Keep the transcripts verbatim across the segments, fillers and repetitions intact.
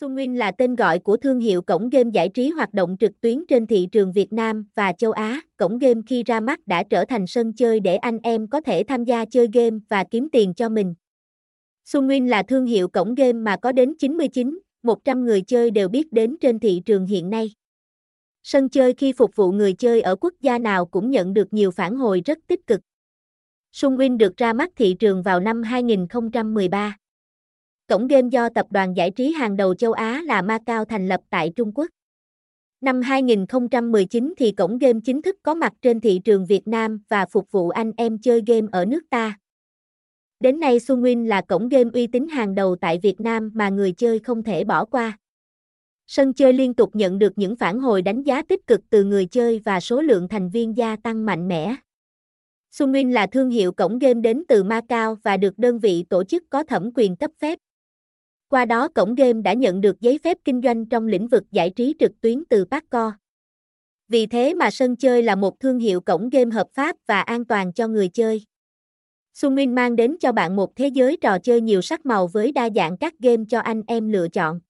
Sunwin là tên gọi của thương hiệu cổng game giải trí hoạt động trực tuyến trên thị trường Việt Nam và châu Á. Cổng game khi ra mắt đã trở thành sân chơi để anh em có thể tham gia chơi game và kiếm tiền cho mình. Sunwin là thương hiệu cổng game mà có đến chín mươi chín, một trăm người chơi đều biết đến trên thị trường hiện nay. Sân chơi khi phục vụ người chơi ở quốc gia nào cũng nhận được nhiều phản hồi rất tích cực. Sunwin được ra mắt thị trường vào năm hai nghìn không trăm mười ba. Cổng game do tập đoàn giải trí hàng đầu châu Á là Macau thành lập tại Trung Quốc. Năm hai nghìn không trăm mười chín thì cổng game chính thức có mặt trên thị trường Việt Nam và phục vụ anh em chơi game ở nước ta. Đến nay Sunwin là cổng game uy tín hàng đầu tại Việt Nam mà người chơi không thể bỏ qua. Sân chơi liên tục nhận được những phản hồi đánh giá tích cực từ người chơi và số lượng thành viên gia tăng mạnh mẽ. Sunwin là thương hiệu cổng game đến từ Macau và được đơn vị tổ chức có thẩm quyền cấp phép. Qua đó cổng game đã nhận được giấy phép kinh doanh trong lĩnh vực giải trí trực tuyến từ Pagcor. Vì thế mà sân chơi là một thương hiệu cổng game hợp pháp và an toàn cho người chơi. Sunwin mang đến cho bạn một thế giới trò chơi nhiều sắc màu với đa dạng các game cho anh em lựa chọn.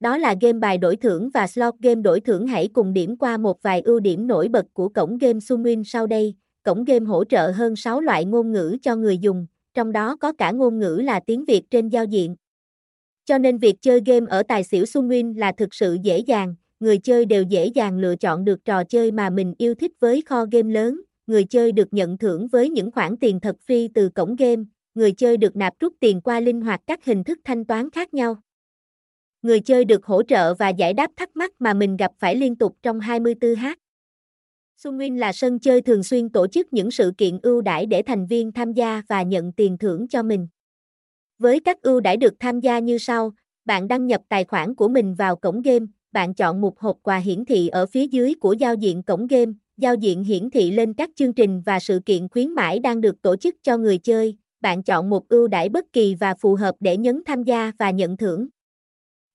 Đó là game bài đổi thưởng và slot game đổi thưởng. Hãy cùng điểm qua một vài ưu điểm nổi bật của cổng game Sunwin sau đây. Cổng game hỗ trợ hơn sáu loại ngôn ngữ cho người dùng, trong đó có cả ngôn ngữ là tiếng Việt trên giao diện. Cho nên việc chơi game ở tài xỉu Sunwin là thực sự dễ dàng, người chơi đều dễ dàng lựa chọn được trò chơi mà mình yêu thích với kho game lớn, người chơi được nhận thưởng với những khoản tiền thật free từ cổng game, người chơi được nạp rút tiền qua linh hoạt các hình thức thanh toán khác nhau. Người chơi được hỗ trợ và giải đáp thắc mắc mà mình gặp phải liên tục trong hai mươi bốn giờ. Sunwin là sân chơi thường xuyên tổ chức những sự kiện ưu đãi để thành viên tham gia và nhận tiền thưởng cho mình. Với các ưu đãi được tham gia như sau, bạn đăng nhập tài khoản của mình vào cổng game, bạn chọn mục hộp quà hiển thị ở phía dưới của giao diện cổng game, giao diện hiển thị lên các chương trình và sự kiện khuyến mãi đang được tổ chức cho người chơi, bạn chọn một ưu đãi bất kỳ và phù hợp để nhấn tham gia và nhận thưởng.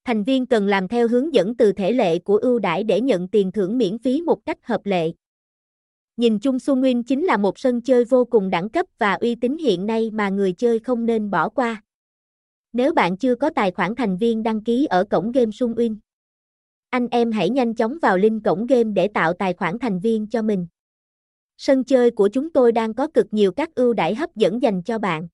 Thành viên cần làm theo hướng dẫn từ thể lệ của ưu đãi để nhận tiền thưởng miễn phí một cách hợp lệ. Nhìn chung Sunwin chính là một sân chơi vô cùng đẳng cấp và uy tín hiện nay mà người chơi không nên bỏ qua. Nếu bạn chưa có tài khoản thành viên đăng ký ở cổng game Sunwin, anh em hãy nhanh chóng vào link cổng game để tạo tài khoản thành viên cho mình. Sân chơi của chúng tôi đang có cực nhiều các ưu đãi hấp dẫn dành cho bạn.